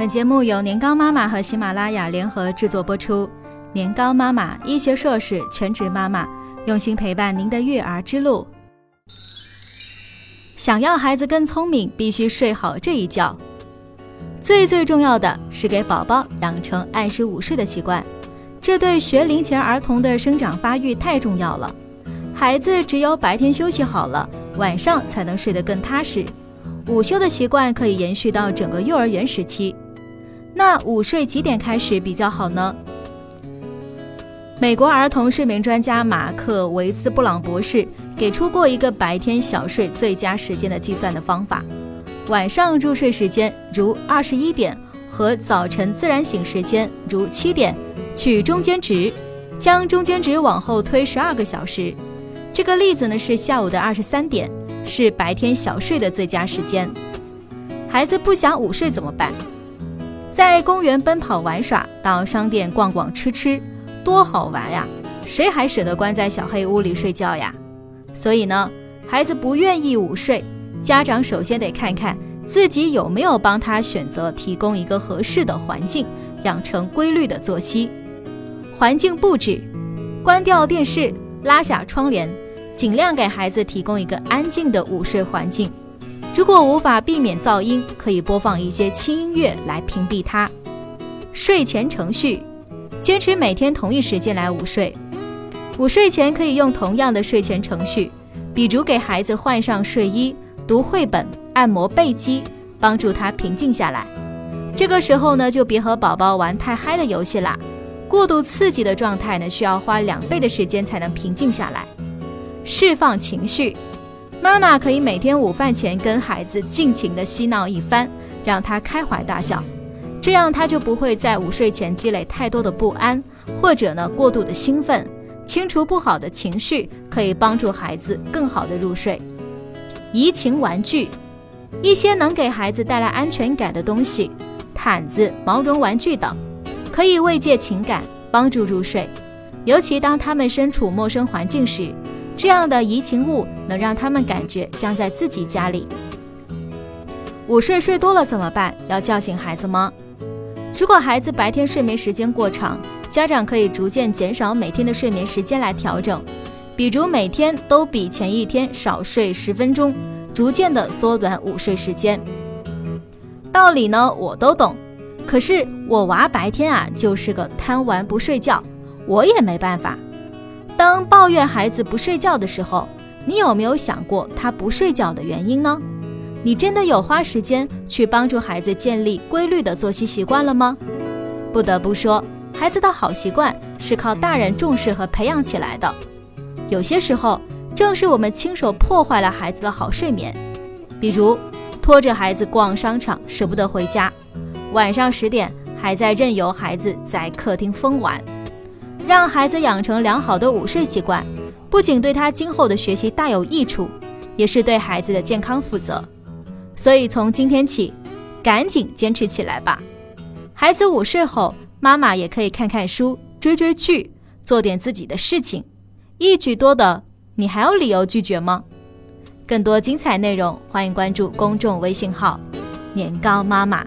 本节目由年糕妈妈和喜马拉雅联合制作播出。年糕妈妈，医学硕士，全职妈妈，用心陪伴您的育儿之路。想要孩子更聪明，必须睡好这一觉。最最重要的是给宝宝养成按时午睡的习惯，这对学龄前儿童的生长发育太重要了。孩子只有白天休息好了，晚上才能睡得更踏实。午休的习惯可以延续到整个幼儿园时期。那午睡几点开始比较好呢？美国儿童睡眠专家马克·维斯布朗博士给出过一个白天小睡最佳时间的计算的方法。晚上入睡时间如21点和早晨自然醒时间如7点，取中间值，将中间值往后推12个小时。这个例子呢是下午的23点，是白天小睡的最佳时间。孩子不想午睡怎么办？在公园奔跑玩耍，到商店逛逛吃吃，多好玩呀！谁还舍得关在小黑屋里睡觉呀？所以呢，孩子不愿意午睡，家长首先得看看自己有没有帮他选择提供一个合适的环境，养成规律的作息。环境布置，关掉电视，拉下窗帘，尽量给孩子提供一个安静的午睡环境。如果无法避免噪音，可以播放一些轻音乐来屏蔽它。睡前程序，坚持每天同一时间来午睡。午睡前可以用同样的睡前程序，比如给孩子换上睡衣，读绘本，按摩背肌，帮助他平静下来。这个时候呢，就别和宝宝玩太嗨的游戏啦。过度刺激的状态呢，需要花2倍的时间才能平静下来。释放情绪，妈妈可以每天午饭前跟孩子尽情的嬉闹一番，让他开怀大笑，这样他就不会在午睡前积累太多的不安，或者呢过度的兴奋。清除不好的情绪可以帮助孩子更好的入睡。移情玩具，一些能给孩子带来安全感的东西，毯子、毛绒玩具等，可以慰藉情感，帮助入睡。尤其当他们身处陌生环境时，这样的移情物能让他们感觉像在自己家里。午睡睡多了怎么办？要叫醒孩子吗？如果孩子白天睡眠时间过长，家长可以逐渐减少每天的睡眠时间来调整，比如每天都比前一天少睡10分钟，逐渐的缩短午睡时间。道理呢我都懂，可是我娃白天就是个贪玩不睡觉，我也没办法。当抱怨孩子不睡觉的时候，你有没有想过他不睡觉的原因呢？你真的有花时间去帮助孩子建立规律的作息习惯了吗？不得不说，孩子的好习惯是靠大人重视和培养起来的。有些时候，正是我们亲手破坏了孩子的好睡眠，比如拖着孩子逛商场，舍不得回家，晚上10点还在任由孩子在客厅疯玩。让孩子养成良好的午睡习惯，不仅对他今后的学习大有益处，也是对孩子的健康负责。所以从今天起，赶紧坚持起来吧。孩子午睡后，妈妈也可以看看书，追追剧，做点自己的事情，一举多得，你还有理由拒绝吗？更多精彩内容，欢迎关注公众微信号年糕妈妈。